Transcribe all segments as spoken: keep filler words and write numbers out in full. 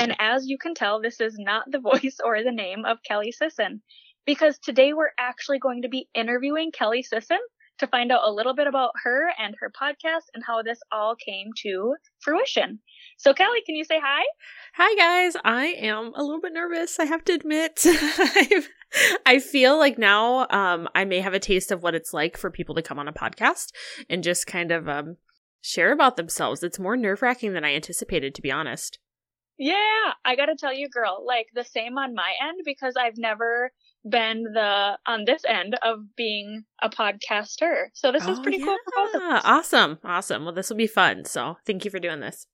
And as you can tell, this is not the voice or the name of Kelly Sisson, because today we're actually going to be interviewing Kelly Sisson to find out a little bit about her and her podcast and how this all came to fruition. So Kelly, can you say hi? Hi, guys. I am a little bit nervous, I have to admit. I've, I feel like now um, I may have a taste of what it's like for people to come on a podcast and just kind of um, share about themselves. It's more nerve-wracking than I anticipated, to be honest. Yeah, I got to tell you, girl, like the same on my end, because I've never been the on this end of being a podcaster. So this oh, is pretty yeah. cool. For both of us. Awesome. Awesome. Well, this will be fun. So thank you for doing this.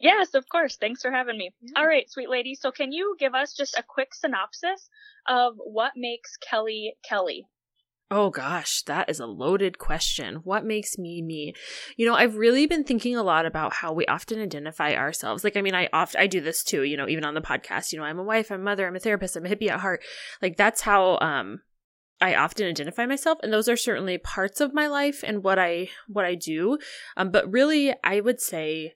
Yes, of course. Thanks for having me. Yeah. All right, sweet lady. So can you give us just a quick synopsis of what makes Kelly Kelly? Oh gosh, that is a loaded question. What makes me me? You know, I've really been thinking a lot about how we often identify ourselves. Like, I mean, I oft I do this too, you know, even on the podcast, you know, I'm a wife, I'm a mother, I'm a therapist, I'm a hippie at heart. Like that's how um I often identify myself, and those are certainly parts of my life and what I what I do. Um but really I would say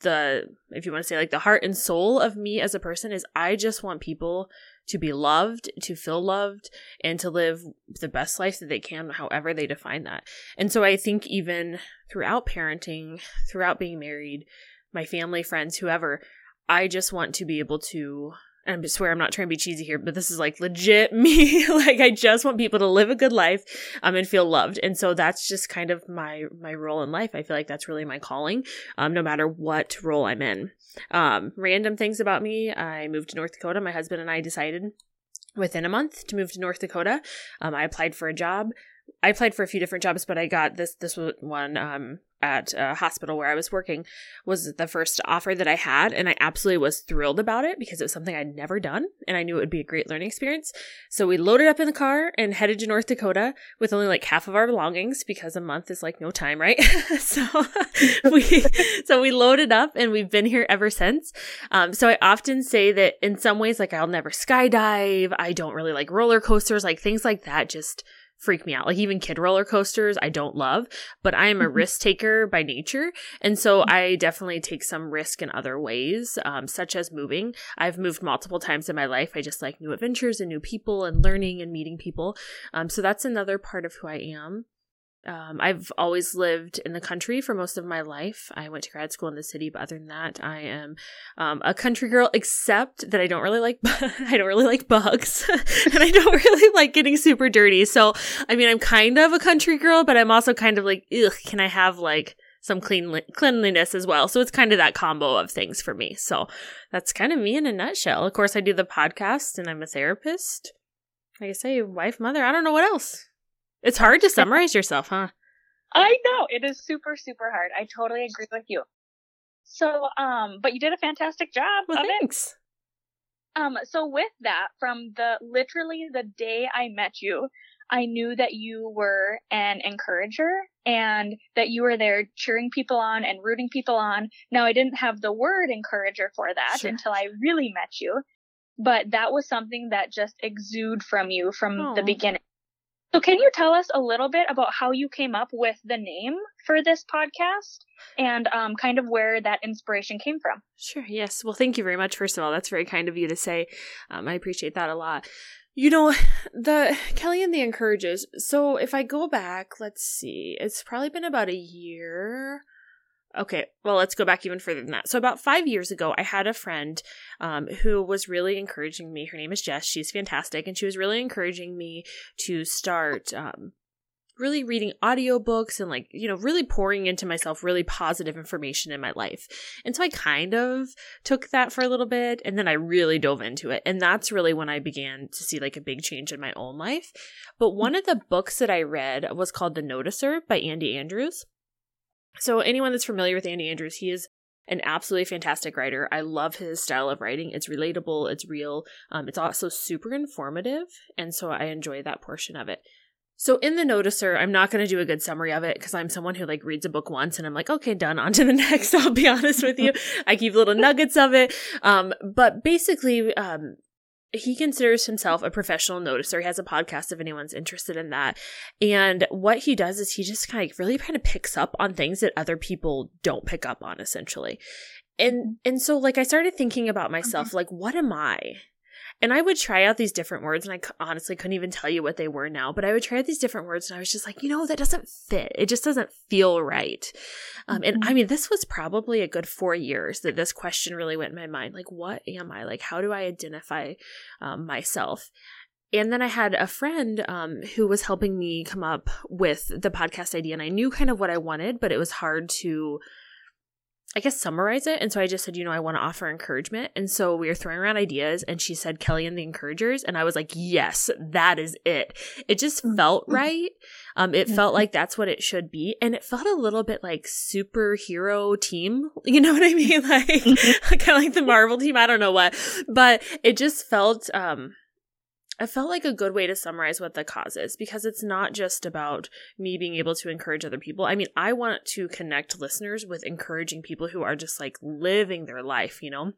the if you want to say like the heart and soul of me as a person is I just want people to be loved, to feel loved, and to live the best life that they can, however they define that. And so I think even throughout parenting, throughout being married, my family, friends, whoever, I just want to be able to, and I swear I'm not trying to be cheesy here, but this is like legit me. Like I just want people to live a good life um, and feel loved. And so that's just kind of my my role in life. I feel like that's really my calling, um, no matter what role I'm in. Um, random things about me. I moved to North Dakota. My husband and I decided within a month to move to North Dakota. Um, I applied for a job. I applied for a few different jobs, but I got this, this one, um, at a hospital where I was working was the first offer that I had. And I absolutely was thrilled about it because it was something I'd never done and I knew it would be a great learning experience. So we loaded up in the car and headed to North Dakota with only like half of our belongings because a month is like no time, right? so we, so we loaded up and we've been here ever since. Um, so I often say that in some ways, like I'll never skydive. I don't really like roller coasters, like things like that. Just freak me out. Like even kid roller coasters, I don't love, but I am a risk taker by nature. And so I definitely take some risk in other ways, um, such as moving. I've moved multiple times in my life. I just like new adventures and new people and learning and meeting people. Um, so that's another part of who I am. Um, I've always lived in the country for most of my life. I went to grad school in the city, but other than that, I am um, a country girl, except that I don't really like, I don't really like bugs and I don't really like getting super dirty. So, I mean, I'm kind of a country girl, but I'm also kind of like, ugh, can I have like some clean cleanliness as well? So it's kind of that combo of things for me. So that's kind of me in a nutshell. Of course, I do the podcast and I'm a therapist. Like I say, wife, mother, I don't know what else. It's hard to summarize yourself, huh? I know. It is super, super hard. I totally agree with you. So, um, but you did a fantastic job. Well, thanks. It. Um, so with that, from the literally the day I met you, I knew that you were an encourager and that you were there cheering people on and rooting people on. Now, I didn't have the word encourager for that sure. until I really met you, but that was something that just exuded from you from oh. the beginning. So can you tell us a little bit about how you came up with the name for this podcast and um, kind of where that inspiration came from? Sure. Yes. Well, thank you very much. First of all, that's very kind of you to say. Um, I appreciate that a lot. You know, the Kelly and the Encouragers. So if I go back, let's see, it's probably been about a year. Okay, well, let's go back even further than that. So about five years ago, I had a friend um, who was really encouraging me. Her name is Jess. She's fantastic. And she was really encouraging me to start um, really reading audiobooks and like, you know, really pouring into myself really positive information in my life. And so I kind of took that for a little bit and then I really dove into it. And that's really when I began to see like a big change in my own life. But one of the books that I read was called The Noticer by Andy Andrews. So anyone that's familiar with Andy Andrews, he is an absolutely fantastic writer. I love his style of writing. It's relatable. It's real. Um, it's also super informative. And so I enjoy that portion of it. So in The Noticer, I'm not going to do a good summary of it because I'm someone who like reads a book once and I'm like, okay, done, on to the next. I'll be honest with you. I keep little nuggets of it. Um, but basically, um, he considers himself a professional noticer. He has a podcast if anyone's interested in that. And what he does is he just kind of really kind of picks up on things that other people don't pick up on, essentially. And and so like I started thinking about myself, like, what am I? And I would try out these different words, and I c- honestly couldn't even tell you what they were now, but I would try out these different words, and I was just like, you know, that doesn't fit. It just doesn't feel right. Um, and I mean, this was probably a good four years that this question really went in my mind. Like, what am I? Like, how do I identify um, myself? And then I had a friend um, who was helping me come up with the podcast idea, and I knew kind of what I wanted, but it was hard to I guess, summarize it. And so I just said, you know, I want to offer encouragement. And so we were throwing around ideas and she said, Kelly and the Encouragers. And I was like, yes, that is it. It just felt right. Um, it felt like that's what it should be. And it felt a little bit like superhero team. You know what I mean? Like kind of like the Marvel team. I don't know what, but it just felt, um, I felt like a good way to summarize what the cause is, because it's not just about me being able to encourage other people. I mean, I want to connect listeners with encouraging people who are just like living their life, you know,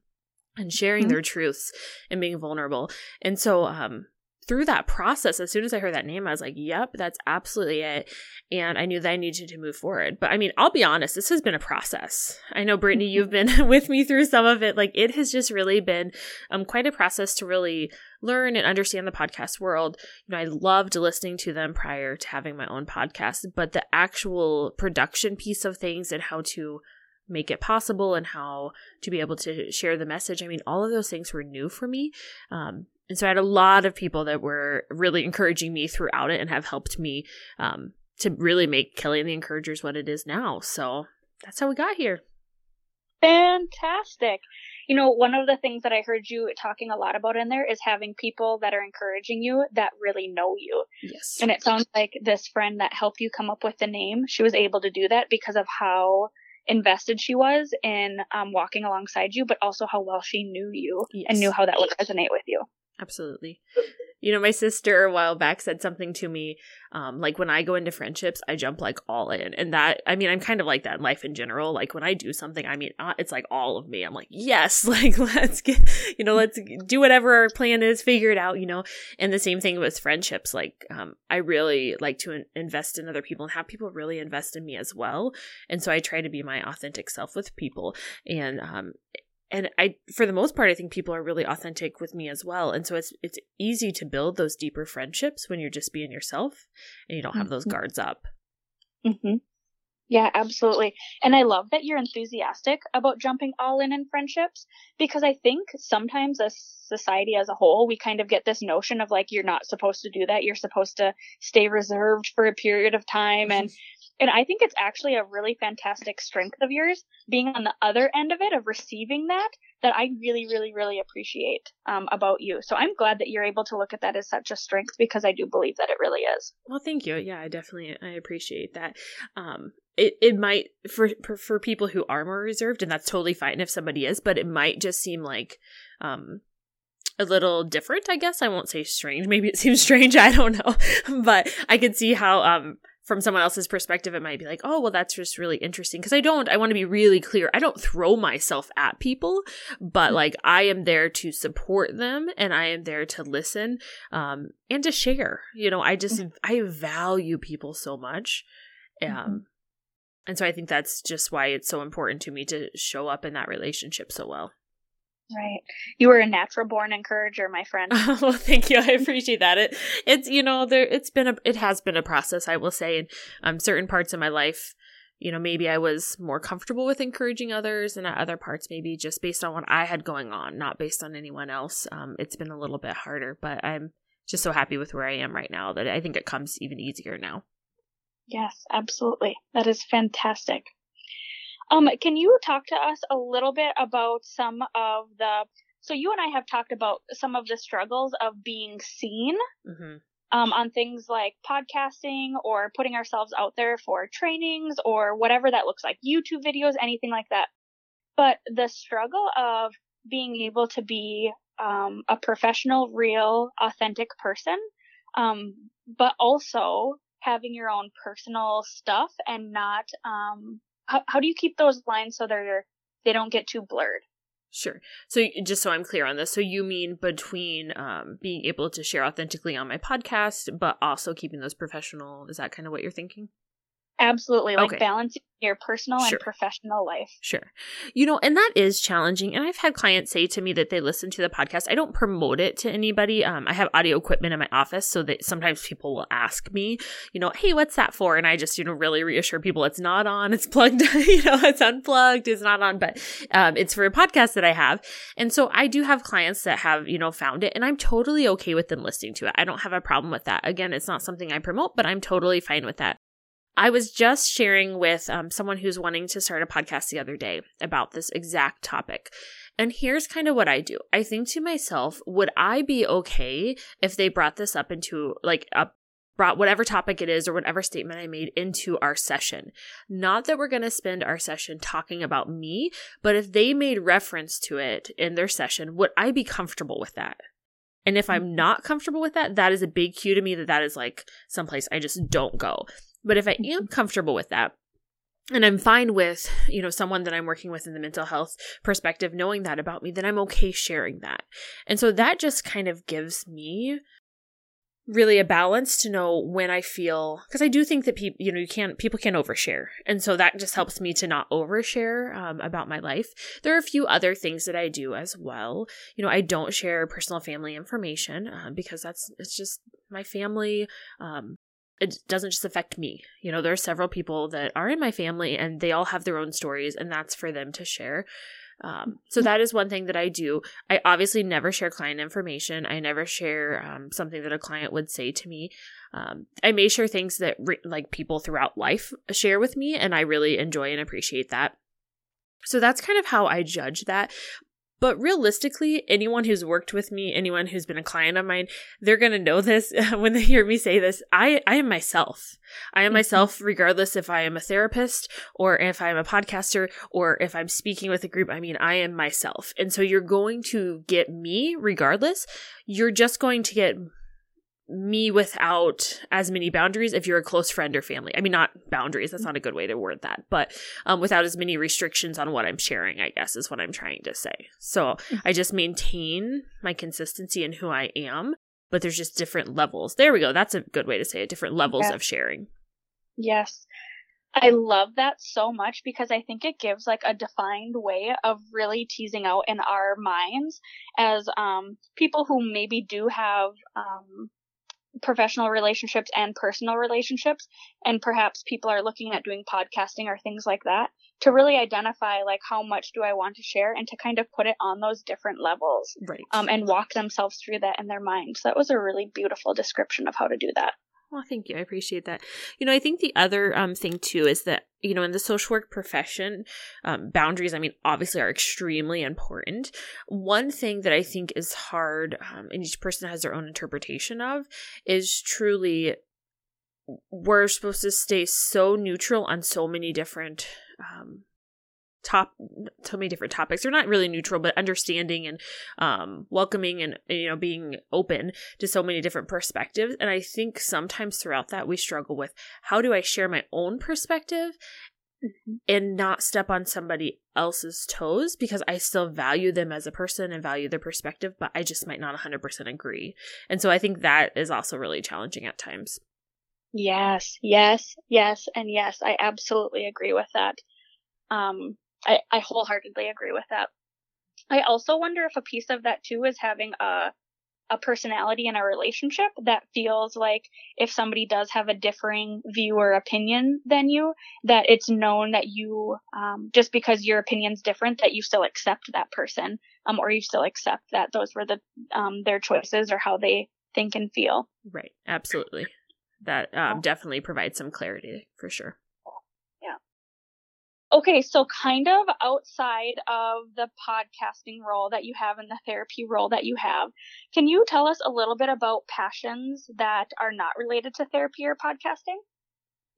and sharing mm-hmm. their truths and being vulnerable. And so um, through that process, as soon as I heard that name, I was like, yep, that's absolutely it. And I knew that I needed to move forward. But I mean, I'll be honest, this has been a process. I know, Brittany, you've been with me through some of it. Like it has just really been um, quite a process to really learn and understand the podcast world. You know, I loved listening to them prior to having my own podcast, but the actual production piece of things and how to make it possible and how to be able to share the message. I mean, all of those things were new for me. Um, and so I had a lot of people that were really encouraging me throughout it and have helped me um, to really make Kelly and the Encouragers what it is now. So that's how we got here. Fantastic. You know, one of the things that I heard you talking a lot about in there is having people that are encouraging you that really know you. Yes. And it sounds like this friend that helped you come up with the name, she was able to do that because of how invested she was in um, walking alongside you, but also how well she knew you yes. and knew how that would resonate with you. Absolutely. You know, my sister a while back said something to me, um, like when I go into friendships, I jump like all in. And that, I mean, I'm kind of like that in life in general. Like when I do something, I mean, uh, it's like all of me. I'm like, yes, like let's get, you know, let's do whatever our plan is, figure it out, you know. And the same thing with friendships. Like um, I really like to in- invest in other people and have people really invest in me as well. And so I try to be my authentic self with people. And, um, And I, for the most part, I think people are really authentic with me as well. And so it's it's easy to build those deeper friendships when you're just being yourself and you don't have mm-hmm. those guards up. Mm-hmm. Yeah, absolutely. And I love that you're enthusiastic about jumping all in in friendships, because I think sometimes as society as a whole, we kind of get this notion of like, you're not supposed to do that. You're supposed to stay reserved for a period of time. And And I think it's actually a really fantastic strength of yours, being on the other end of it, of receiving that, that I really, really, really appreciate um, about you. So I'm glad that you're able to look at that as such a strength, because I do believe that it really is. Well, thank you. Yeah, I definitely, I appreciate that. Um, it, it might, for, for people who are more reserved, and that's totally fine if somebody is, but it might just seem like um, a little different, I guess. I won't say strange. Maybe it seems strange. I don't know. But I could see how um, – from someone else's perspective, it might be like, oh, well, that's just really interesting. Because I don't, I want to be really clear. I don't throw myself at people, but like I am there to support them and I am there to listen um, and to share. You know, I just, I value people so much. Um, mm-hmm. And so I think that's just why it's so important to me to show up in that relationship so well. Right. You were a natural born encourager, my friend. Oh, thank you. I appreciate that. It, it's, you know, there, it's been a, it has been a process, I will say. And um, certain parts of my life, you know, maybe I was more comfortable with encouraging others, and at other parts, maybe just based on what I had going on, not based on anyone else. Um, it's been a little bit harder, but I'm just so happy with where I am right now that I think it comes even easier now. Yes, absolutely. That is fantastic. Um, can you talk to us a little bit about some of the, so you and I have talked about some of the struggles of being seen mm-hmm. um, on things like podcasting or putting ourselves out there for trainings or whatever that looks like, YouTube videos, anything like that. But the struggle of being able to be um, a professional, real, authentic person, um, but also having your own personal stuff and not, um, how, how do you keep those lines so they're, they don't get too blurred? Sure. So just so I'm clear on this, so you mean between um, being able to share authentically on my podcast, but also keeping those professional, is that kind of what you're thinking? Absolutely. Like okay. Balancing your personal sure. and professional life. Sure. You know, and that is challenging. And I've had clients say to me that they listen to the podcast. I don't promote it to anybody. Um, I have audio equipment in my office so that sometimes people will ask me, you know, hey, what's that for? And I just, you know, really reassure people it's not on, it's plugged, you know, it's unplugged, it's not on, but um, it's for a podcast that I have. And so I do have clients that have, you know, found it, and I'm totally okay with them listening to it. I don't have a problem with that. Again, it's not something I promote, but I'm totally fine with that. I was just sharing with um, someone who's wanting to start a podcast the other day about this exact topic. And here's kind of what I do. I think to myself, would I be okay if they brought this up into like up brought whatever topic it is or whatever statement I made into our session? Not that we're going to spend our session talking about me, but if they made reference to it in their session, would I be comfortable with that? And if I'm not comfortable with that, that is a big cue to me that that is like someplace I just don't go. But if I am comfortable with that, and I'm fine with, you know, someone that I'm working with in the mental health perspective knowing that about me, then I'm okay sharing that. And so that just kind of gives me really a balance to know when I feel, because I do think that people, you know, you can't, people can overshare. And so that just helps me to not overshare um, about my life. There are a few other things that I do as well. You know, I don't share personal family information uh, because that's, it's just my family. Um, It doesn't just affect me. You know, there are several people that are in my family and they all have their own stories, and that's for them to share. Um, so that is one thing that I do. I obviously never share client information. I never share um, something that a client would say to me. Um, I may share things that re- like people throughout life share with me, and I really enjoy and appreciate that. So that's kind of how I judge that. But realistically, anyone who's worked with me, anyone who's been a client of mine, they're going to know this when they hear me say this. I, I am myself. I am myself regardless if I am a therapist or if I am a podcaster or if I'm speaking with a group. I mean, I am myself. And so you're going to get me regardless. You're just going to get me without as many boundaries if you're a close friend or family. I mean, not boundaries. That's not a good way to word that, but um, without as many restrictions on what I'm sharing, I guess is what I'm trying to say. So I just maintain my consistency in who I am, but there's just different levels. There we go. That's a good way to say it. Different levels yes. of sharing. Yes. I love that so much because I think it gives like a defined way of really teasing out in our minds as um, people who maybe do have um, professional relationships and personal relationships, and perhaps people are looking at doing podcasting or things like that, to really identify like how much do I want to share and to kind of put it on those different levels, right? Um, and walk themselves through that in their mind. So that was a really beautiful description of how to do that. Well, thank you. I appreciate that. You know, I think the other um, thing too is that, you know, in the social work profession, um, boundaries, I mean, obviously are extremely important. One thing that I think is hard, um, and each person has their own interpretation of, is truly we're supposed to stay so neutral on so many different um, top, so many different topics. They're not really neutral, but understanding and um, welcoming and, you know, being open to so many different perspectives. And I think sometimes throughout that, we struggle with how do I share my own perspective mm-hmm. and not step on somebody else's toes, because I still value them as a person and value their perspective, but I just might not one hundred percent agree. And so I think that is also really challenging at times. Yes, yes, yes, and yes, I absolutely agree with that. Um, I, I wholeheartedly agree with that. I also wonder if a piece of that too is having a a personality in a relationship that feels like if somebody does have a differing view or opinion than you, that it's known that you, um, just because your opinion's different, that you still accept that person, um, or you still accept that those were the um their choices or how they think and feel. Right. Absolutely. That um, definitely provides some clarity for sure. Okay, so kind of outside of the podcasting role that you have and the therapy role that you have, can you tell us a little bit about passions that are not related to therapy or podcasting?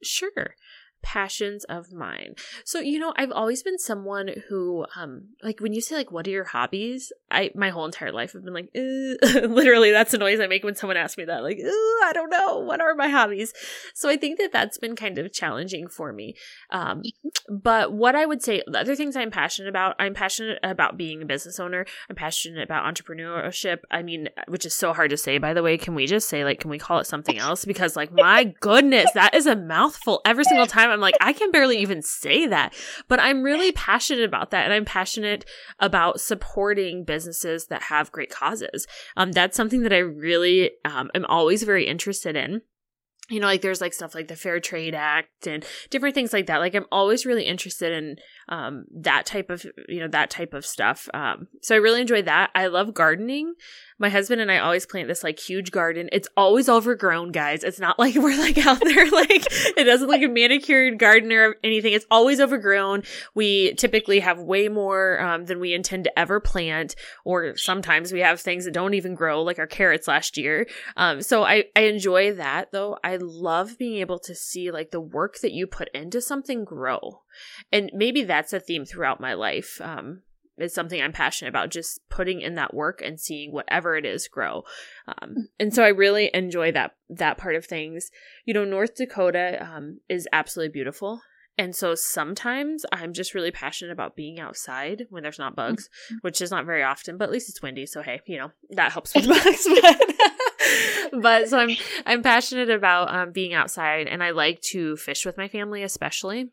Sure. passions of mine. So, you know, I've always been someone who, um, like when you say like, what are your hobbies? I, my whole entire life I've been like, literally that's the noise I make when someone asks me that, like, I don't know, what are my hobbies? So I think that that's been kind of challenging for me. Um, but what I would say, the other things I'm passionate about, I'm passionate about being a business owner. I'm passionate about entrepreneurship. I mean, which is so hard to say, by the way. Can we just say like, can we call it something else? Because like, my goodness, that is a mouthful every single time. I'm like, I can barely even say that, but I'm really passionate about that. And I'm passionate about supporting businesses that have great causes. Um, that's something that I really um, am always very interested in. You know, like there's like stuff like the Fair Trade Act and different things like that. Like I'm always really interested in um, that type of, you know, that type of stuff. Um, so I really enjoy that. I love gardening. My husband and I always plant this like huge garden. It's always overgrown, guys. It's not like we're like out there like it doesn't like a manicured garden or anything. It's always overgrown. We typically have way more um, than we intend to ever plant, or sometimes we have things that don't even grow, like our carrots last year. Um, so I, I enjoy that though. I love being able to see like the work that you put into something grow. And maybe that's a theme throughout my life. Um, It's something I'm passionate about, just putting in that work and seeing whatever it is grow. Um, and so I really enjoy that that part of things. You know, North Dakota um, is absolutely beautiful. And so sometimes I'm just really passionate about being outside when there's not bugs, which is not very often, but at least it's windy. So, hey, you know, that helps with bugs. But, but so I'm, I'm passionate about um, being outside, and I like to fish with my family especially.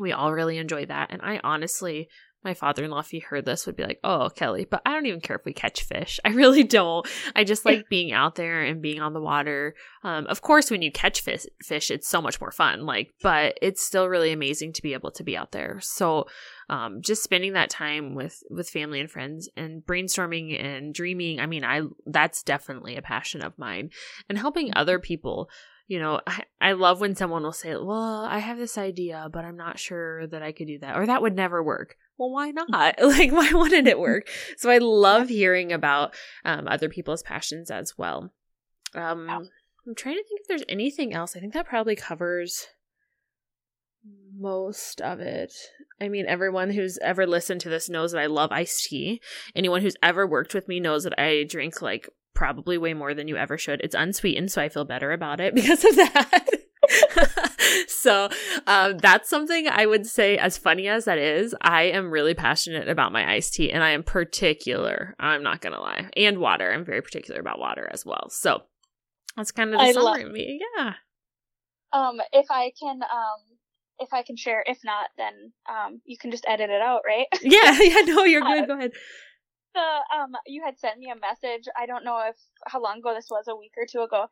We all really enjoy that. And I honestly... my father-in-law, if he heard this, would be like, oh, Kelly, but I don't even care if we catch fish. I really don't. I just like being out there and being on the water. Um, of course, when you catch fish, fish, it's so much more fun. Like, but it's still really amazing to be able to be out there. So um, just spending that time with, with family and friends and brainstorming and dreaming. I mean, I that's definitely a passion of mine. And helping other people. You know, I, I love when someone will say, well, I have this idea, but I'm not sure that I could do that, or that would never work. Well, why not? Like, why wouldn't it work? So I love hearing about um, other people's passions as well. Um, wow. I'm trying to think if there's anything else. I think that probably covers most of it. I mean, everyone who's ever listened to this knows that I love iced tea. Anyone who's ever worked with me knows that I drink like probably way more than you ever should. It's unsweetened, so I feel better about it because of that. So um, that's something I would say, as funny as that is, I am really passionate about my iced tea, and I am particular. I'm not going to lie. And water. I'm very particular about water as well. So that's kind of the summary of me. Yeah. Um, if I can, um, if I can share, if not, then um, you can just edit it out, right? yeah. Yeah. No, you're good. Go ahead. The, um, you had sent me a message. I don't know if how long ago this was, a week or two ago.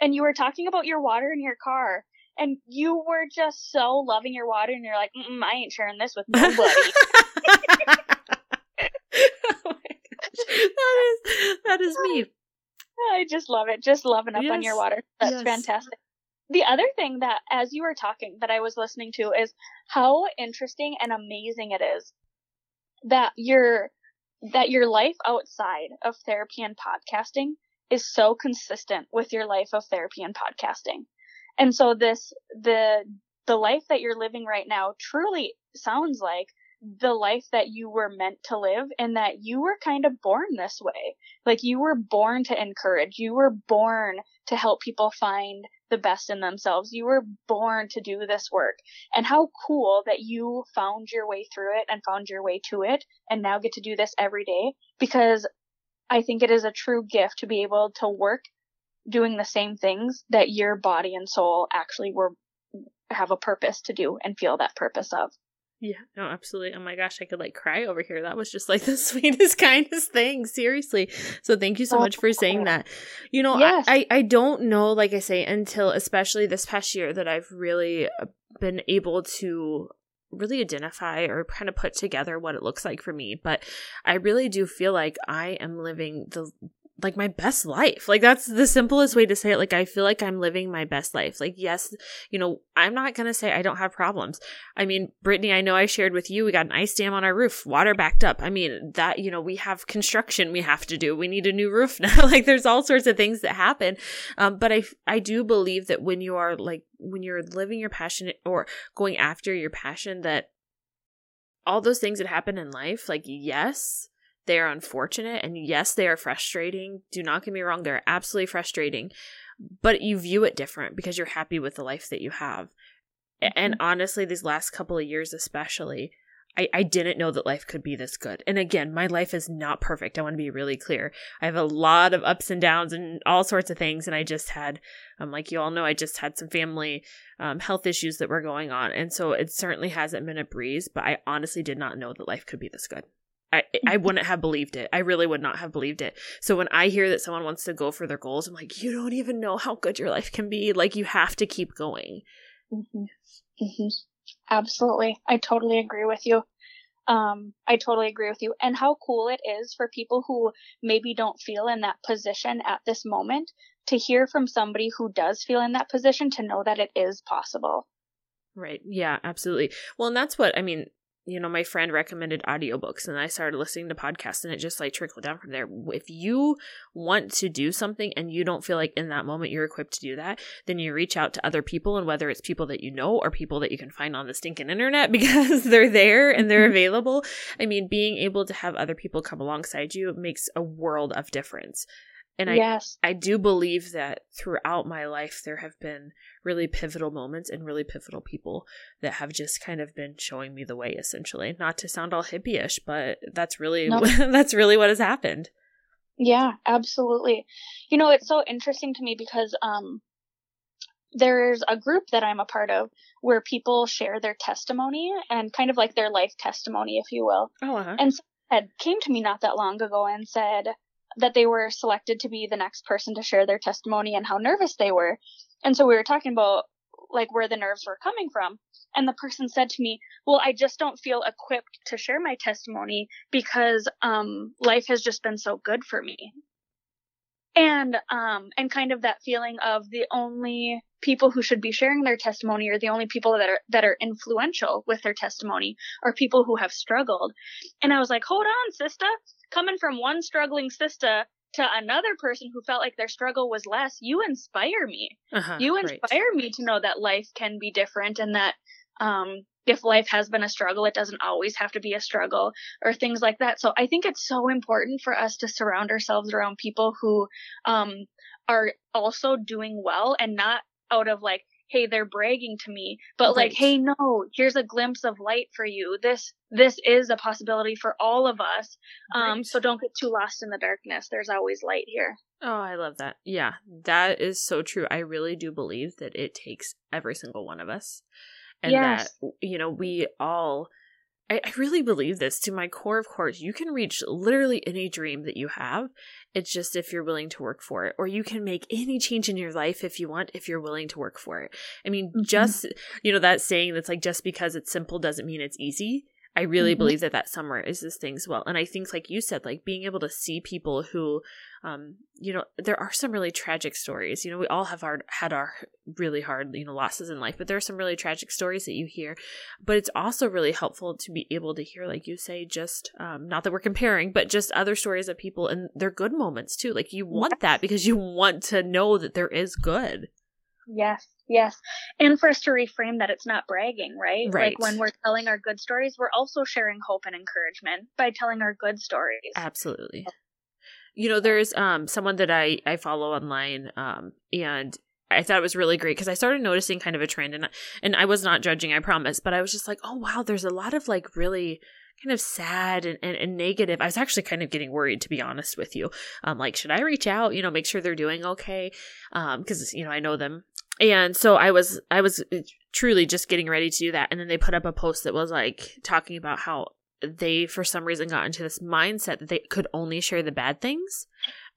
And you were talking about your water in your car, and you were just so loving your water, and you're like, mm-mm, I ain't sharing this with nobody. Oh my gosh. That is, that is me. I just love it. Just loving up yes. on your water. That's yes. fantastic. The other thing that, as you were talking, that I was listening to is how interesting and amazing it is that your, that your life outside of therapy and podcasting is so consistent with your life of therapy and podcasting. And so this, the, the life that you're living right now truly sounds like the life that you were meant to live, and that you were kind of born this way. Like you were born to encourage. You were born to help people find the best in themselves. You were born to do this work. And how cool that you found your way through it and found your way to it and now get to do this every day, because I think it is a true gift to be able to work doing the same things that your body and soul actually were have a purpose to do and feel that purpose of. Yeah, no, absolutely. Oh my gosh, I could like cry over here. That was just like the sweetest, kindest thing. Seriously. So thank you so much for saying that. You know, yes. I, I, I don't know, like I say, until especially this past year that I've really been able to really identify or kind of put together what it looks like for me. But I really do feel like I am living the like my best life. Like that's the simplest way to say it. Like I feel like I'm living my best life. Like, yes, you know, I'm not going to say I don't have problems. I mean, Brittany, I know I shared with you, we got an ice dam on our roof, water backed up. I mean that, you know, we have construction we have to do. We need a new roof now. Like there's all sorts of things that happen. Um, but I, I do believe that when you are like, when you're living your passion or going after your passion, that all those things that happen in life, like, yes, they are unfortunate and yes, they are frustrating. Do not get me wrong. They're absolutely frustrating, but you view it different because you're happy with the life that you have. Mm-hmm. And honestly, these last couple of years, especially, I, I didn't know that life could be this good. And again, my life is not perfect. I want to be really clear. I have a lot of ups and downs and all sorts of things. And I just had, um, like you all know, I just had some family um, health issues that were going on. And so it certainly hasn't been a breeze, but I honestly did not know that life could be this good. I, I wouldn't have believed it. I really would not have believed it. So when I hear that someone wants to go for their goals, I'm like, you don't even know how good your life can be. Like you have to keep going. Mm-hmm. Mm-hmm. Absolutely. I totally agree with you. Um, I totally agree with you. And how cool it is for people who maybe don't feel in that position at this moment to hear from somebody who does feel in that position to know that it is possible. Right. Yeah, absolutely. Well, and that's what, I mean, you know, my friend recommended audiobooks and I started listening to podcasts and it just like trickled down from there. If you want to do something and you don't feel like in that moment you're equipped to do that, then you reach out to other people, and whether it's people that you know or people that you can find on the stinking internet because they're there and they're available. I mean, being able to have other people come alongside you makes a world of difference. And I, yes. I do believe that throughout my life, there have been really pivotal moments and really pivotal people that have just kind of been showing me the way, essentially. Not to sound all hippie-ish, but that's really, no. that's really what has happened. Yeah, absolutely. You know, it's so interesting to me because um, there's a group that I'm a part of where people share their testimony and kind of like their life testimony, if you will. Oh, uh-huh. And someone came to me not that long ago and said that they were selected to be the next person to share their testimony and how nervous they were. And so we were talking about like where the nerves were coming from. And the person said to me, well, I just don't feel equipped to share my testimony because, um, life has just been so good for me. And, um, and kind of that feeling of the only people who should be sharing their testimony are the only people that are, that are influential with their testimony are people who have struggled. And I was like, hold on, sister. Coming from one struggling sister to another person who felt like their struggle was less, you inspire me. Uh-huh, you inspire right. me to know that life can be different and that um, if life has been a struggle, it doesn't always have to be a struggle or things like that. So I think it's so important for us to surround ourselves around people who um, are also doing well and not out of like, hey, they're bragging to me, but right. like, hey, no, here's a glimpse of light for you. This, this is a possibility for all of us. Um, right. So don't get too lost in the darkness. There's always light here. Oh, I love that. Yeah, that is so true. I really do believe that it takes every single one of us and yes. that, you know, we all, I, I really believe this to my core of course, you can reach literally any dream that you have. It's just if you're willing to work for it, or you can make any change in your life if you want, if you're willing to work for it. I mean, mm-hmm. just, you know, that saying that's like, just because it's simple doesn't mean it's easy. I really mm-hmm. believe that that summarizes this thing as well. And I think like you said, like being able to see people who, um, you know, there are some really tragic stories, you know, we all have our, had our really hard, you know, losses in life, but there are some really tragic stories that you hear, but it's also really helpful to be able to hear, like you say, just, um, not that we're comparing, but just other stories of people and their good moments too. Like you want yes. that because you want to know that there is good. Yes. Yes. And for us to reframe that it's not bragging, right? Right. Like when we're telling our good stories, we're also sharing hope and encouragement by telling our good stories. Absolutely. You know, there's um someone that I, I follow online um and I thought it was really great because I started noticing kind of a trend and I, and I was not judging, I promise, but I was just like, oh, wow, there's a lot of like really kind of sad and, and, and negative. I was actually kind of getting worried, to be honest with you. Um, like, should I reach out, you know, make sure they're doing okay? Um, because, you know, I know them. And so I was, I was truly just getting ready to do that. And then they put up a post that was like talking about how they, for some reason, got into this mindset that they could only share the bad things.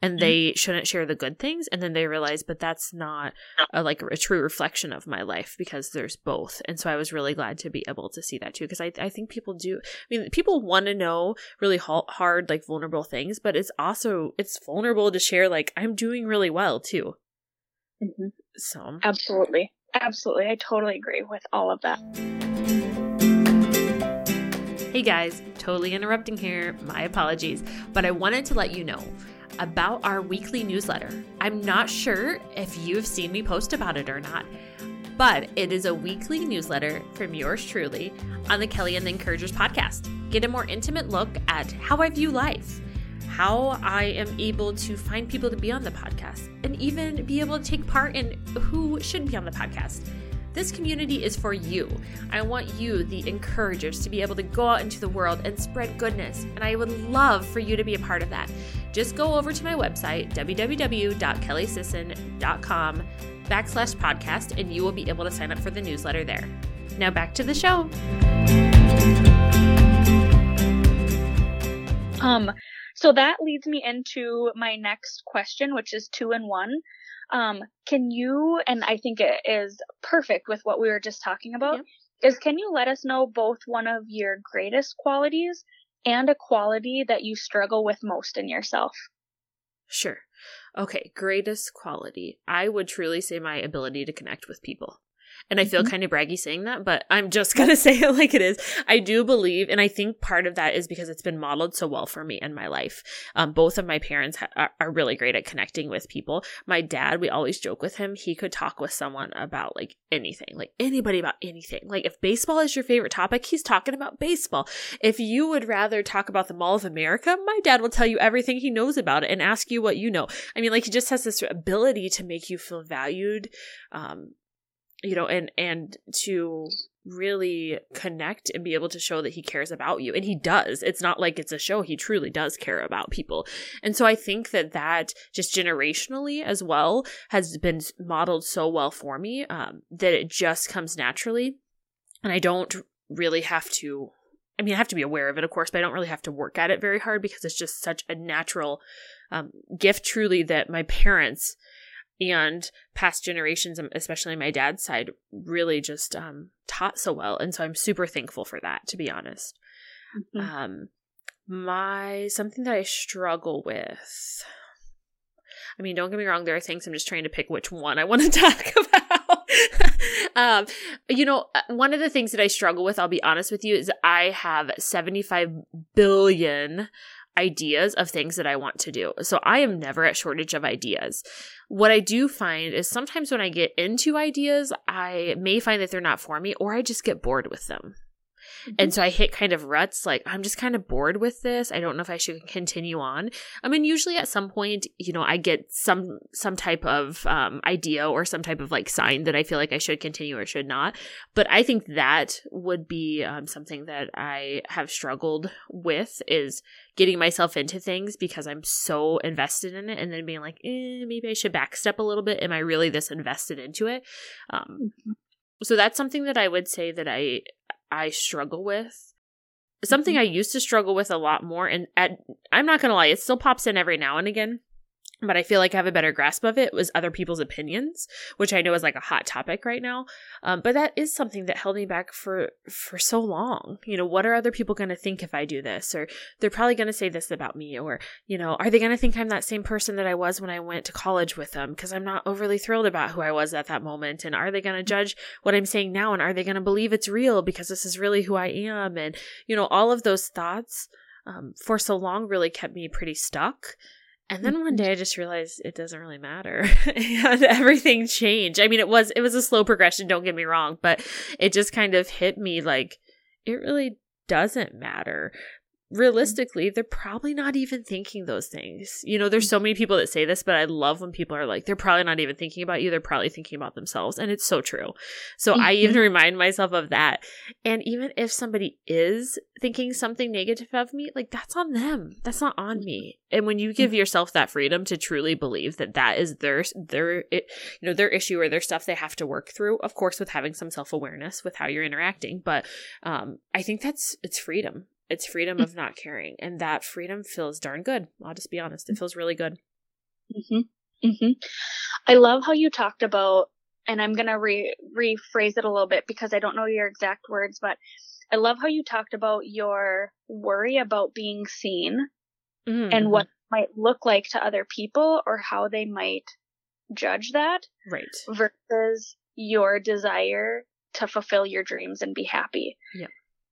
and they shouldn't share the good things. And then they realize, but that's not a, like a true reflection of my life, because there's both. And so I was really glad to be able to see that too, because I, I think people do, I mean, people want to know really hard, like vulnerable things, but it's also, it's vulnerable to share, like, I'm doing really well too. Mm-hmm. So absolutely. Absolutely. I totally agree with all of that. Hey guys, totally interrupting here. My apologies, but I wanted to let you know about our weekly newsletter. I'm not sure if you've seen me post about it or not, but it is a weekly newsletter from yours truly on the Kelly and the Encouragers podcast. Get a more intimate look at how I view life, how I am able to find people to be on the podcast, and even be able to take part in who should be on the podcast. This community is for you. I want you, the encouragers, to be able to go out into the world and spread goodness, and I would love for you to be a part of that. Just go over to my website, www.kellysisson.com backslash podcast, and you will be able to sign up for the newsletter there. Now back to the show. Um... So that leads me into my next question, which is two in one. Um, can you, and I think it is perfect with what we were just talking about, yeah. is can you let us know both one of your greatest qualities and a quality that you struggle with most in yourself? Sure. Okay, greatest quality. I would truly say my ability to connect with people. And I feel mm-hmm. kind of braggy saying that, but I'm just going to say it like it is. I do believe, and I think part of that is because it's been modeled so well for me in my life. Um, both of my parents ha- are really great at connecting with people. My dad, we always joke with him, he could talk with someone about like anything, like anybody about anything. Like if baseball is your favorite topic, he's talking about baseball. If you would rather talk about the Mall of America, my dad will tell you everything he knows about it and ask you what you know. I mean, like he just has this ability to make you feel valued, um, you know, and, and to really connect and be able to show that he cares about you. And he does. It's not like it's a show. He truly does care about people. And so I think that that just generationally as well has been modeled so well for me, um, that it just comes naturally. And I don't really have to, I mean, I have to be aware of it, of course, but I don't really have to work at it very hard because it's just such a natural, um, gift truly that my parents and past generations, especially my dad's side, really just um, taught so well. And so I'm super thankful for that, to be honest. Mm-hmm. Um, my something that I struggle with. I mean, don't get me wrong. There are things I'm just trying to pick which one I want to talk about. um, you know, one of the things that I struggle with, I'll be honest with you, is I have seventy-five billion ideas of things that I want to do. So I am never at shortage of ideas. What I do find is sometimes when I get into ideas, I may find that they're not for me, or I just get bored with them. Mm-hmm. And so I hit kind of ruts, like I'm just kind of bored with this. I don't know if I should continue on. I mean, usually at some point, you know, I get some some type of um, idea or some type of like sign that I feel like I should continue or should not. But I think that would be um, something that I have struggled with, is getting myself into things because I'm so invested in it, and then being like, eh, maybe I should backstep a little bit. Am I really this invested into it? Um, mm-hmm. So that's something that I would say that I – I struggle with. Something mm-hmm. I used to struggle with a lot more, and at, I'm not going to lie, it still pops in every now and again, but I feel like I have a better grasp of it, was other people's opinions, which I know is like a hot topic right now. Um, but that is something that held me back for, for so long. You know, what are other people going to think if I do this? Or they're probably going to say this about me, or, you know, are they going to think I'm that same person that I was when I went to college with them? Cause I'm not overly thrilled about who I was at that moment. And are they going to judge what I'm saying now? And are they going to believe it's real because this is really who I am? And, you know, all of those thoughts, um, for so long really kept me pretty stuck. And then one day I just realized it doesn't really matter, and everything changed. I mean, it was, it was a slow progression, don't get me wrong, but it just kind of hit me like, it really doesn't matter. Realistically, they're probably not even thinking those things. You know, there's so many people that say this, but I love when people are like, they're probably not even thinking about you. They're probably thinking about themselves. And it's so true. So mm-hmm. I even remind myself of that. And even if somebody is thinking something negative of me, like that's on them. That's not on me. And when you give yourself that freedom to truly believe that that is their, their, it, you know, their issue or their stuff they have to work through, of course, with having some self-awareness with how you're interacting. But um, I think that's, it's freedom. It's freedom of not caring. And that freedom feels darn good. I'll just be honest. It feels really good. Mm-hmm. Mm-hmm. I love how you talked about, and I'm going to re- rephrase it a little bit because I don't know your exact words, but I love how you talked about your worry about being seen mm-hmm. and what it might look like to other people or how they might judge that. Right. Versus your desire to fulfill your dreams and be happy. Yeah,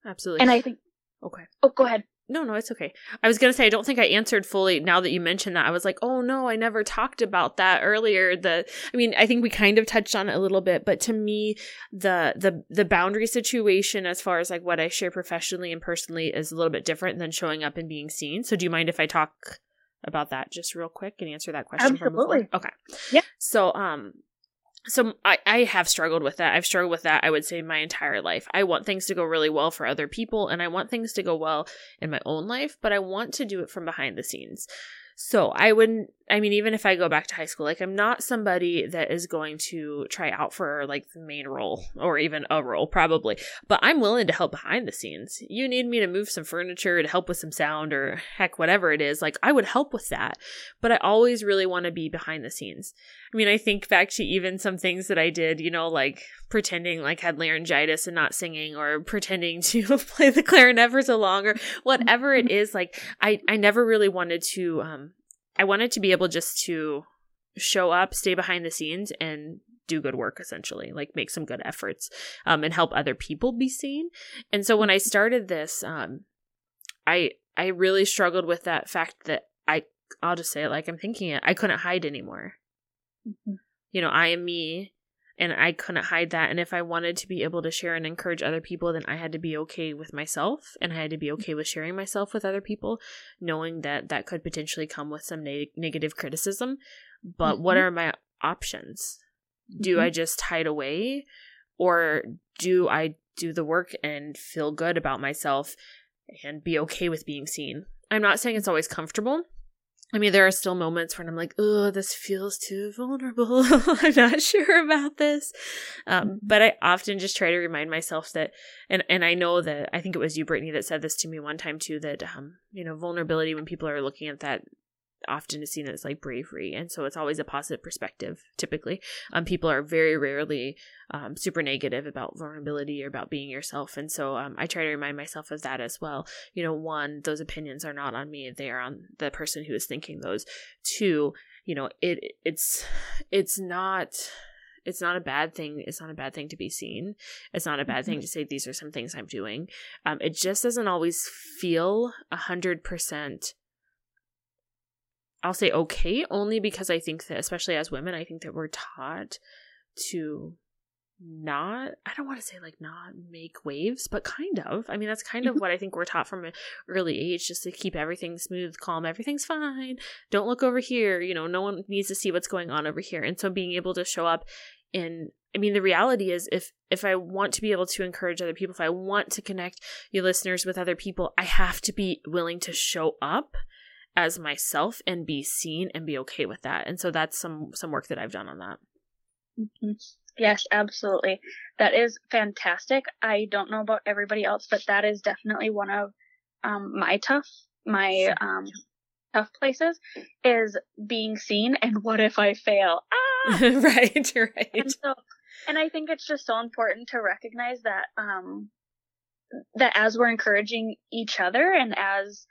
absolutely. And I think, okay. Oh, go ahead. No, no, it's okay. I was going to say, I don't think I answered fully now that you mentioned that. I was like, oh, no, I never talked about that earlier. The, I mean, I think we kind of touched on it a little bit, but to me, the the the boundary situation as far as like what I share professionally and personally is a little bit different than showing up and being seen. So do you mind if I talk about that just real quick and answer that question? Absolutely. Okay. Yeah. So, um, So I, I have struggled with that. I've struggled with that, I would say, my entire life. I want things to go really well for other people, and I want things to go well in my own life, but I want to do it from behind the scenes. So I wouldn't, I mean, even if I go back to high school, like I'm not somebody that is going to try out for like the main role or even a role probably, but I'm willing to help behind the scenes. You need me to move some furniture, to help with some sound or heck, whatever it is, like I would help with that, but I always really want to be behind the scenes. I mean, I think back to even some things that I did, you know, like pretending like I had laryngitis and not singing, or pretending to play the clarinet for so long, or whatever it is. Like I, I never really wanted to, um, I wanted to be able just to show up, stay behind the scenes, and do good work, essentially, like make some good efforts um, and help other people be seen. And so when I started this, um, I I really struggled with that fact that I, I'll just say it like I'm thinking it, I couldn't hide anymore. Mm-hmm. You know, I am me, and I couldn't hide that. And if I wanted to be able to share and encourage other people, then I had to be okay with myself, and I had to be okay with sharing myself with other people, knowing that that could potentially come with some na- negative criticism. But mm-hmm. what are my options? Do mm-hmm. I just hide away, or do I do the work and feel good about myself and be okay with being seen? I'm not saying it's always comfortable. I mean, there are still moments when I'm like, oh, this feels too vulnerable. I'm not sure about this. Um, but I often just try to remind myself that, and, and I know that, I think it was you, Brittany, that said this to me one time too, that, um, you know, vulnerability, when people are looking at that, often is seen as like bravery. And so it's always a positive perspective, typically. Um, people are very rarely um, super negative about vulnerability or about being yourself. And so um, I try to remind myself of that as well. You know, one, those opinions are not on me. They are on the person who is thinking those. Two, you know, it it's it's not... It's not a bad thing. It's not a bad thing to be seen. It's not a bad thing to say, these are some things I'm doing. Um, it just doesn't always feel one hundred percent, I'll say okay, only because I think that, especially as women, I think that we're taught to not, I don't want to say like not make waves, but kind of. I mean, that's kind of what I think we're taught from an early age, just to keep everything smooth, calm, everything's fine. Don't look over here. You know, no one needs to see what's going on over here. And so being able to show up in, I mean, the reality is if, if I want to be able to encourage other people, if I want to connect your listeners with other people, I have to be willing to show up as myself and be seen and be okay with that. And so that's some, some work that I've done on that. Mm-hmm. Yes, absolutely. That is fantastic. I don't know about everybody else, but that is definitely one of um, my tough, my um, tough places is being seen. And what if I fail? Ah! right, right. And, so, and I think it's just so important to recognize that um, that as we're encouraging each other and as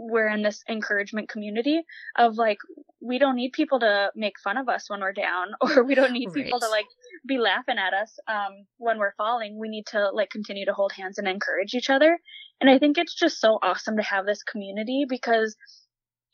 we're in this encouragement community of like, we don't need people to make fun of us when we're down, or we don't need right. people to like be laughing at us um, when we're falling. We need to like continue to hold hands and encourage each other. And I think it's just so awesome to have this community because,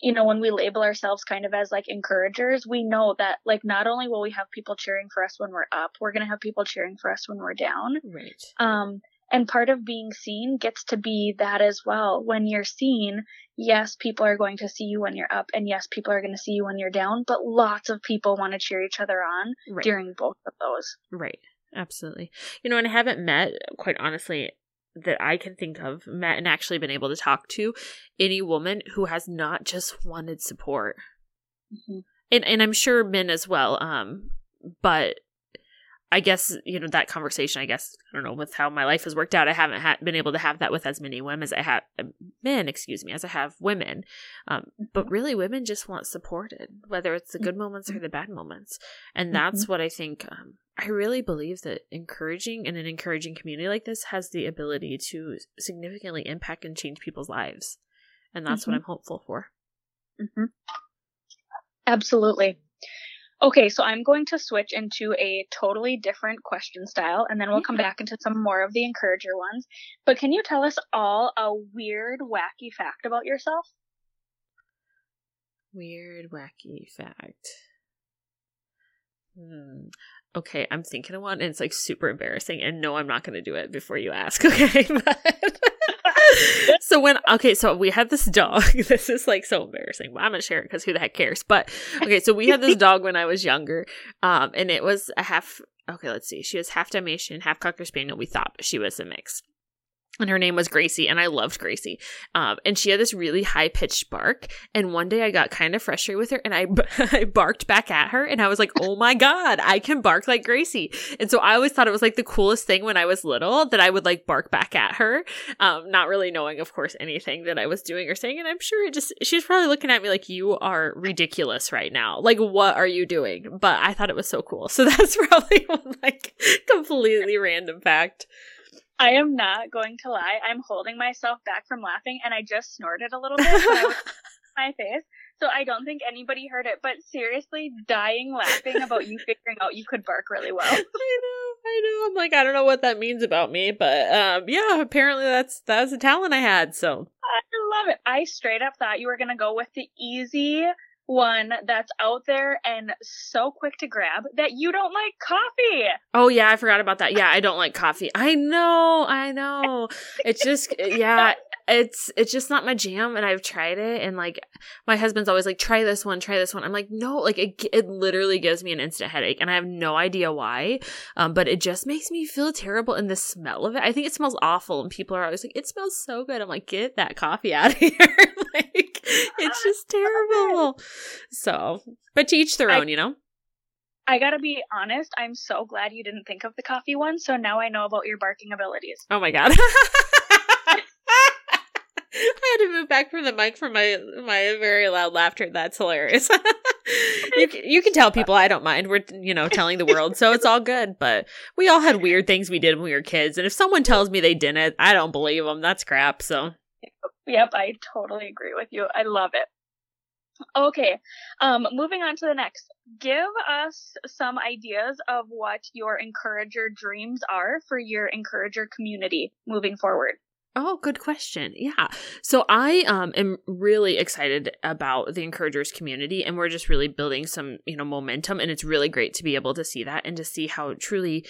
you know, when we label ourselves kind of as like encouragers, we know that like, not only will we have people cheering for us when we're up, we're going to have people cheering for us when we're down. Right. Um, And part of being seen gets to be that as well. When you're seen, yes, people are going to see you when you're up, and yes, people are going to see you when you're down, but lots of people want to cheer each other on right. during both of those. Right. Absolutely. You know, and I haven't met, quite honestly, that I can think of, met and actually been able to talk to any woman who has not just wanted support. Mm-hmm. And and I'm sure men as well. Um, but I guess, you know, that conversation, I guess, I don't know, with how my life has worked out, I haven't ha- been able to have that with as many women as I have men, excuse me, as I have women. Um, but really, women just want supported, whether it's the good moments or the bad moments. And that's mm-hmm. what I think, um, I really believe that encouraging and an encouraging community like this has the ability to significantly impact and change people's lives. And that's mm-hmm. what I'm hopeful for. Mm-hmm. Absolutely. Okay, so I'm going to switch into a totally different question style, and then we'll yeah. come back into some more of the encourager ones. But can you tell us all a weird, wacky fact about yourself? Weird, wacky fact. Hmm. Okay, I'm thinking of one, and it's like super embarrassing, and no, I'm not going to do it before you ask, okay? But... so when okay so we had this dog this is like so embarrassing, but I'm gonna share it because who the heck cares. But okay, so we had this dog when I was younger, um and it was a half okay let's see she was half Dalmatian, half Cocker Spaniel. We thought she was a mix, and her name was Gracie, and I loved Gracie. Um and she had this really high-pitched bark, and one day I got kind of frustrated with her, and I, I barked back at her, and I was like, oh my god, I can bark like Gracie. And so I always thought it was like the coolest thing when I was little that I would like bark back at her, um not really knowing, of course, anything that I was doing or saying. And I'm sure it just she's probably looking at me like, you are ridiculous right now, like what are you doing? But I thought it was so cool. So that's probably one like completely random fact. I am not going to lie. I'm holding myself back from laughing, and I just snorted a little bit when I was my face, so I don't think anybody heard it. But seriously, dying laughing about you figuring out you could bark really well. I know, I know. I'm like, I don't know what that means about me, but um, yeah, apparently that's that was a talent I had. So I love it. I straight up thought you were gonna go with the easy one that's out there and so quick to grab, that you don't like coffee. Oh yeah, I forgot about that. Yeah, I don't like coffee. I know, I know. It's just, yeah, it's it's just not my jam, and I've tried it, and like my husband's always like, try this one, try this one. I'm like, no, like it, it literally gives me an instant headache, and I have no idea why, um, but it just makes me feel terrible, and the smell of it. I think it smells awful, and people are always like, it smells so good. I'm like, get that coffee out of here. Like, it's just terrible. So, but to each their I, own, you know? I gotta be honest, I'm so glad you didn't think of the coffee one, so now I know about your barking abilities. Oh my god. I had to move back from the mic for my my very loud laughter. That's hilarious. you, you can tell people I don't mind. We're, you know, telling the world, so it's all good. But we all had weird things we did when we were kids, and if someone tells me they didn't, I don't believe them. That's crap, so... Yep, I totally agree with you. I love it. Okay, um, moving on to the next. Give us some ideas of what your encourager dreams are for your encourager community moving forward. Oh, good question. Yeah. So I um, am really excited about the Encouragers community, and we're just really building some, you know, momentum, and it's really great to be able to see that and to see how truly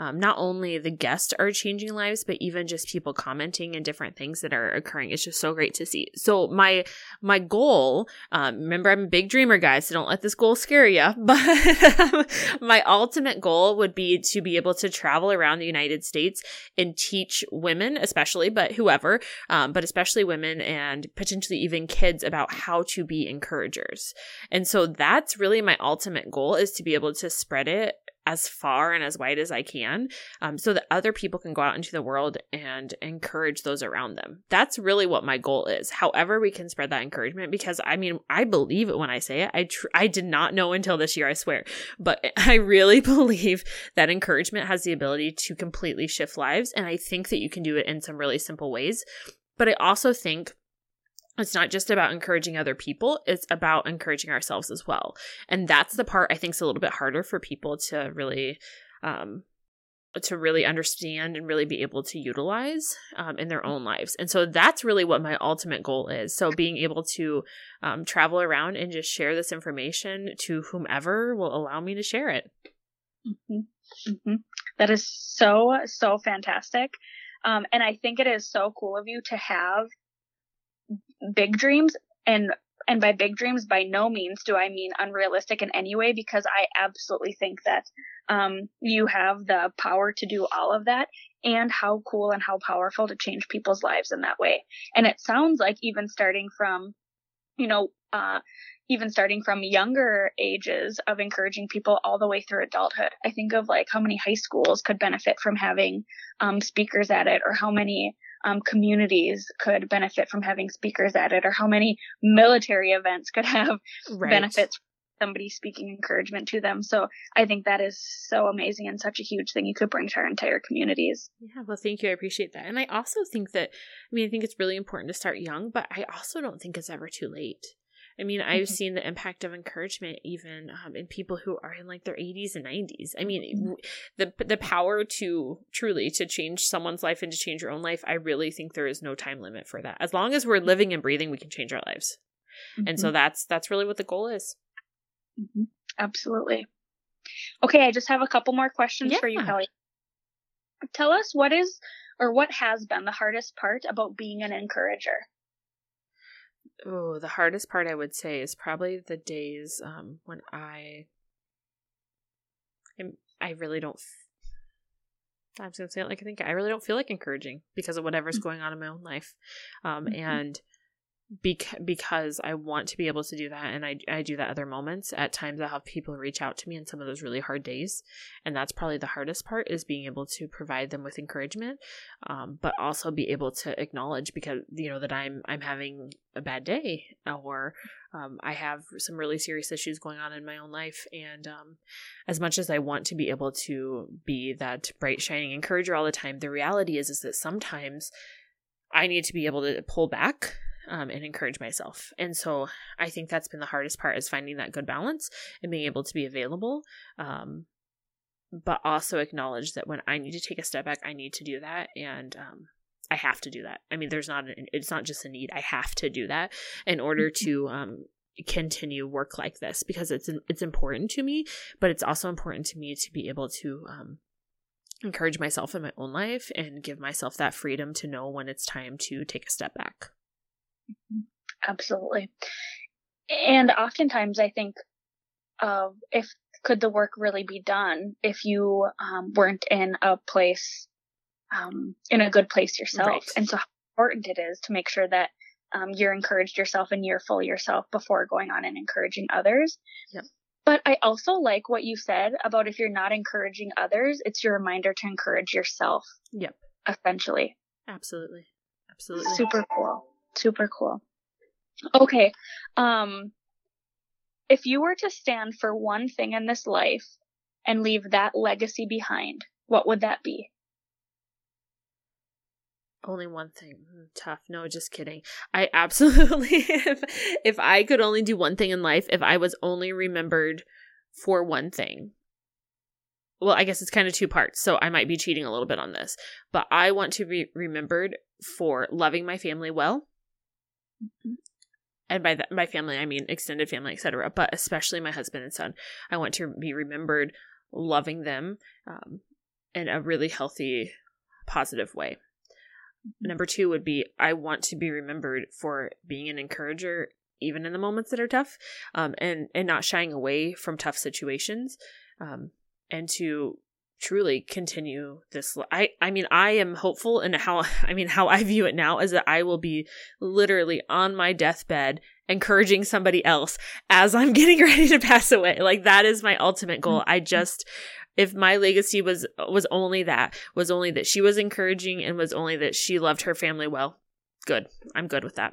Um, not only the guests are changing lives, but even just people commenting and different things that are occurring. It's just so great to see. So my my goal, um, remember, I'm a big dreamer, guys, so don't let this goal scare you. But my ultimate goal would be to be able to travel around the United States and teach women, especially, but whoever, um, but especially women and potentially even kids about how to be encouragers. And so that's really my ultimate goal, is to be able to spread it as far and as wide as I can, um, so that other people can go out into the world and encourage those around them. That's really what my goal is. However we can spread that encouragement, because I mean, I believe it when I say it. I tr- I did not know until this year, I swear. But I really believe that encouragement has the ability to completely shift lives. And I think that you can do it in some really simple ways. But I also think it's not just about encouraging other people, it's about encouraging ourselves as well. And that's the part I think is a little bit harder for people to really um, to really understand and really be able to utilize um, in their own lives. And so that's really what my ultimate goal is. So being able to um, travel around and just share this information to whomever will allow me to share it. Mm-hmm. Mm-hmm. That is so, so fantastic. Um, and I think it is so cool of you to have big dreams, and and by big dreams, by no means do I mean unrealistic in any way, because I absolutely think that um you have the power to do all of that, and how cool and how powerful to change people's lives in that way. And it sounds like even starting from, you know, uh, even starting from younger ages, of encouraging people all the way through adulthood. I think of like how many high schools could benefit from having um, speakers at it, or how many um, communities could benefit from having speakers at it, or how many military events could have right. benefits from somebody speaking encouragement to them. So I think that is so amazing and such a huge thing you could bring to our entire communities. Yeah, well, thank you. I appreciate that. And I also think that, I mean, I think it's really important to start young, but I also don't think it's ever too late. I mean, I've mm-hmm. seen the impact of encouragement even um, in people who are in like their eighties and nineties. I mean, the the power to truly to change someone's life and to change your own life, I really think there is no time limit for that. As long as we're living and breathing, we can change our lives. Mm-hmm. And so that's that's really what the goal is. Mm-hmm. Absolutely. Okay, I just have a couple more questions yeah. for you, Kelly. Tell us what is or what has been the hardest part about being an encourager? Oh, the hardest part I would say is probably the days um, when I, I'm, I really don't, f- I'm just going to say it like I think, I really don't feel like encouraging because of whatever's mm-hmm. going on in my own life. Um, mm-hmm. And beca- because I want to be able to do that. And I, I do that other moments. At times I'll have people reach out to me in some of those really hard days. And that's probably the hardest part, is being able to provide them with encouragement, um, but also be able to acknowledge, because, you know, that I'm, I'm having a bad day, or um, I have some really serious issues going on in my own life. And um, as much as I want to be able to be that bright, shining encourager all the time, the reality is, is that sometimes I need to be able to pull back um, and encourage myself. And so I think that's been the hardest part, is finding that good balance and being able to be available. Um, but also acknowledge that when I need to take a step back, I need to do that. And um, I have to do that. I mean, there's not, an, it's not just a need. I have to do that in order to um, continue work like this, because it's, it's important to me, but it's also important to me to be able to um, encourage myself in my own life and give myself that freedom to know when it's time to take a step back. Absolutely. And oftentimes I think of, if could the work really be done if you um, weren't in a place Um, in a good place yourself. Right. And so how important it is to make sure that um, you're encouraged yourself and you're full yourself before going on and encouraging others. Yep. But I also like what you said about, if you're not encouraging others, it's your reminder to encourage yourself. Yep. Essentially. Absolutely. Absolutely. Super cool. Super cool. Okay. Um, if you were to stand for one thing in this life and leave that legacy behind, what would that be? Only one thing. Tough. No, just kidding. I absolutely, if, if I could only do one thing in life, if I was only remembered for one thing, well, I guess it's kind of two parts, so I might be cheating a little bit on this, but I want to be remembered for loving my family well. Mm-hmm. And by that, my family, I mean extended family, et cetera, but especially my husband and son. I want to be remembered loving them um, in a really healthy, positive way. Number two would be, I want to be remembered for being an encourager, even in the moments that are tough, um, and, and not shying away from tough situations, um, and to truly continue this. I, I mean, I am hopeful, and how, I mean, how I view it now is that I will be literally on my deathbed encouraging somebody else as I'm getting ready to pass away. Like, that is my ultimate goal. I just... If my legacy was was only that, was only that she was encouraging and was only that she loved her family well, good. I'm good with that.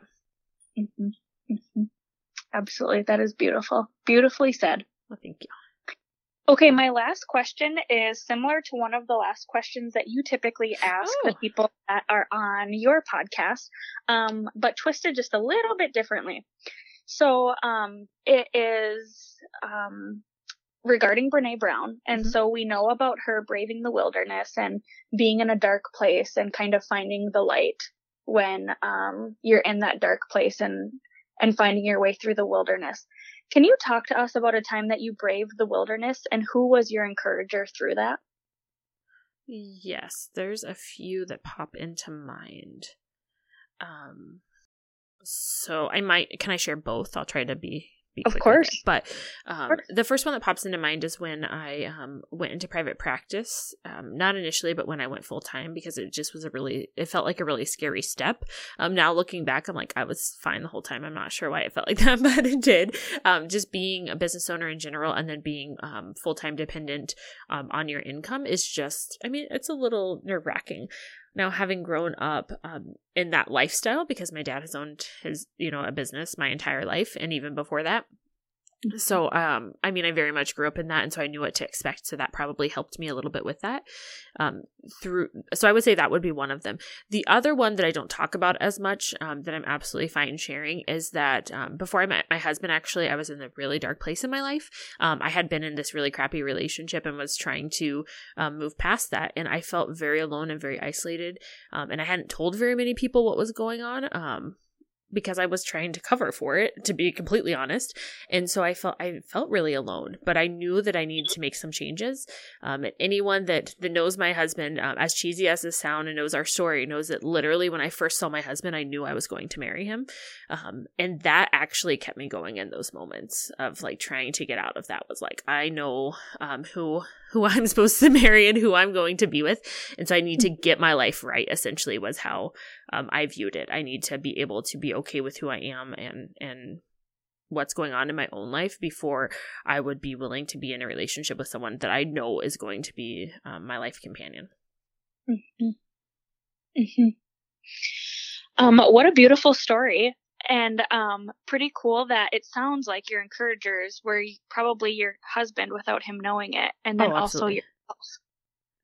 Mm-hmm. Mm-hmm. Absolutely. That is beautiful. Beautifully said. Well, thank you. Okay, my last question is similar to one of the last questions that you typically ask oh. the people that are on your podcast, um, but twisted just a little bit differently. So um, it is... Um, regarding Brené Brown. And mm-hmm. so we know about her braving the wilderness and being in a dark place and kind of finding the light when um, you're in that dark place and, and finding your way through the wilderness. Can you talk to us about a time that you braved the wilderness and who was your encourager through that? Yes, there's a few that pop into mind. Um, so I might, can I share both? I'll try to be be quick. Of course. But um, of course. The first one that pops into mind is when I um, went into private practice, um, not initially, but when I went full time, because it just was a really, it felt like a really scary step. Um, now looking back, I'm like, I was fine the whole time. I'm not sure why it felt like that, but it did. Um, just being a business owner in general and then being um, full-time dependent um, on your income is just, I mean, it's a little nerve-wracking. Now, having grown up um, in that lifestyle, because my dad has owned his, you know, a business my entire life and even before that. So, um, I mean, I very much grew up in that. And so I knew what to expect. So that probably helped me a little bit with that. Um, through, so I would say that would be one of them. The other one that I don't talk about as much, um, that I'm absolutely fine sharing is that, um, before I met my husband, actually, I was in a really dark place in my life. Um, I had been in this really crappy relationship and was trying to, um, move past that. And I felt very alone and very isolated. Um, and I hadn't told very many people what was going on. Um, because I was trying to cover for it, to be completely honest. And so I felt, I felt really alone, but I knew that I needed to make some changes. Um, and anyone that, that knows my husband, um, as cheesy as this sounds, and knows our story, knows that literally when I first saw my husband, I knew I was going to marry him. Um, and that actually kept me going in those moments of like trying to get out of that was like, I know, um, who, who I'm supposed to marry and who I'm going to be with. And so I need to get my life right, essentially, was how um, I viewed it. I need to be able to be okay with who I am and and what's going on in my own life before I would be willing to be in a relationship with someone that I know is going to be um, my life companion. Mm-hmm. Mm-hmm. Um, what a beautiful story. And um, pretty cool that it sounds like your encouragers were probably your husband without him knowing it, and then oh, also yourself.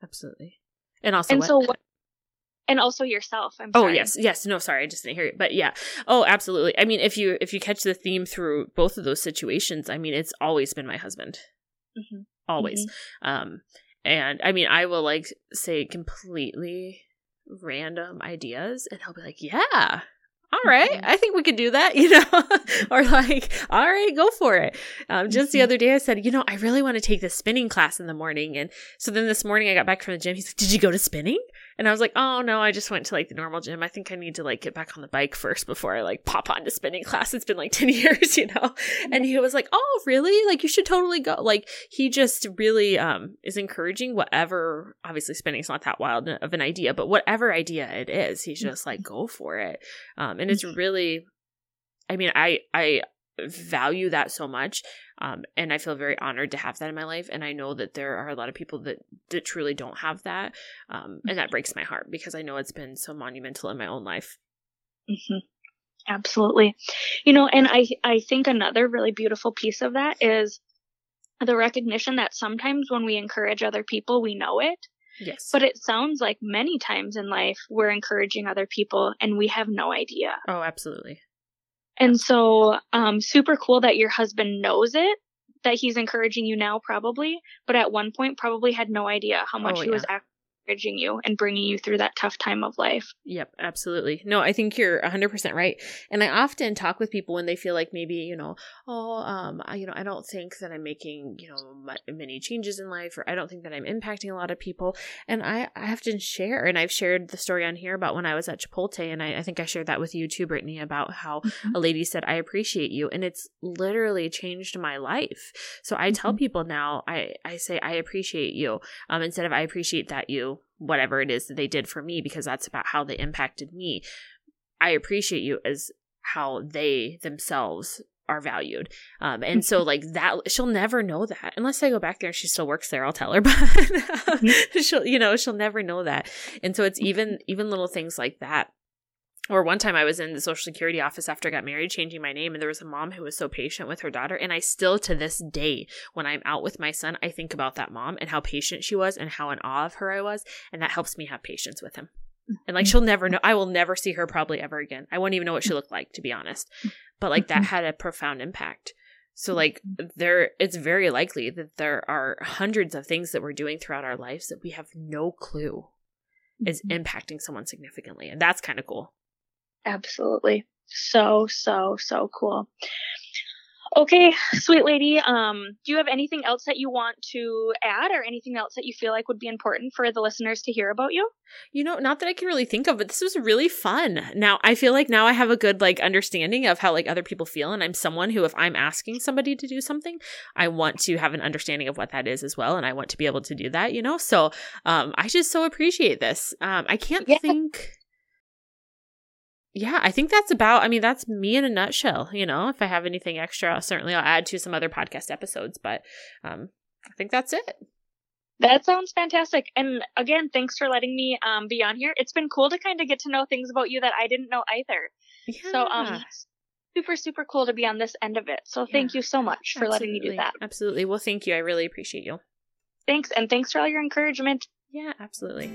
Absolutely, and also and what? so what, and also yourself. I'm sorry. Oh yes, yes. No, sorry, I just didn't hear it. But yeah. Oh, absolutely. I mean, if you if you catch the theme through both of those situations, I mean, it's always been my husband, mm-hmm. always. Mm-hmm. Um, and I mean, I will like say completely random ideas, and he'll be like, "Yeah. All right, I think we could do that," you know, or like, all right, go for it. Um, just the other day I said, you know, I really want to take this spinning class in the morning. And so then this morning I got back from the gym. He's like, "Did you go to spinning?" And I was like, "Oh, no, I just went to like the normal gym. I think I need to like get back on the bike first before I like pop on to spinning class. It's been like ten years, you know." And he was like, "Oh, really? Like you should totally go." Like he just really um, is encouraging whatever, obviously spinning's not that wild of an idea, but whatever idea it is, he's just like, go for it. Um, and it's really, I mean, I, I value that so much. Um, and I feel very honored to have that in my life. And I know that there are a lot of people that, that truly don't have that. Um, and that breaks my heart because I know it's been so monumental in my own life. Mm-hmm. Absolutely. You know, and I, I think another really beautiful piece of that is the recognition that sometimes when we encourage other people, we know it. Yes. But it sounds like many times in life, we're encouraging other people and we have no idea. Oh, absolutely. And so, um, super cool that your husband knows it, that he's encouraging you now probably, but at one point probably had no idea how much oh, he yeah. was encouraging you and bringing you through that tough time of life. Yep, absolutely. No, I think you're one hundred percent right. And I often talk with people when they feel like maybe, you know, oh, um, I, you know, I don't think that I'm making, you know, m- many changes in life, or I don't think that I'm impacting a lot of people. And I, I have to share, and I've shared the story on here about when I was at Chipotle, and I, I think I shared that with you too, Brittany, about how mm-hmm. a lady said, "I appreciate you," and it's literally changed my life. So I mm-hmm. tell people now, I, I say, "I appreciate you," um, instead of "I appreciate that you," whatever it is that they did for me, because that's about how they impacted me. I appreciate you as how they themselves are valued. Um, and so like that, she'll never know that unless I go back there and she still works there, I'll tell her, but she'll, you know, she'll never know that. And so it's even, even little things like that. Or one time I was in the Social Security office after I got married, changing my name, and there was a mom who was so patient with her daughter. And I still, to this day, when I'm out with my son, I think about that mom and how patient she was and how in awe of her I was. And that helps me have patience with him. And like, she'll never know. I will never see her probably ever again. I won't even know what she looked like, to be honest. But like that had a profound impact. So like there, it's very likely that there are hundreds of things that we're doing throughout our lives that we have no clue is impacting someone significantly. And that's kind of cool. Absolutely. So, so, so cool. Okay, sweet lady. Um, do you have anything else that you want to add or anything else that you feel like would be important for the listeners to hear about you? You know, not that I can really think of, but this was really fun. Now, I feel like now I have a good, like, understanding of how, like, other people feel. And I'm someone who, if I'm asking somebody to do something, I want to have an understanding of what that is as well. And I want to be able to do that, you know? So um, I just so appreciate this. Um, I can't yeah. think... Yeah, I think that's about, I mean, that's me in a nutshell. You know, if I have anything extra, I'll certainly I'll add to some other podcast episodes, but um, I think that's it. That sounds fantastic. And again, thanks for letting me um, be on here. It's been cool to kind of get to know things about you that I didn't know either. Yeah. So um, super, super cool to be on this end of it. So thank yeah. you so much for Absolutely. letting me do that. Absolutely. Well, thank you. I really appreciate you. Thanks. And thanks for all your encouragement. Yeah, absolutely.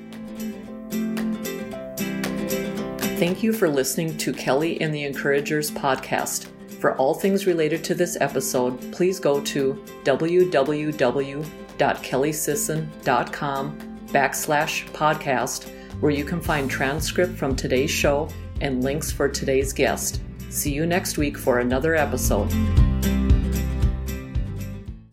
Thank you for listening to Kelly and the Encouragers podcast. For all things related to this episode, please go to www.kellysisson.com backslash podcast, where you can find transcript from today's show and links for today's guest. See you next week for another episode.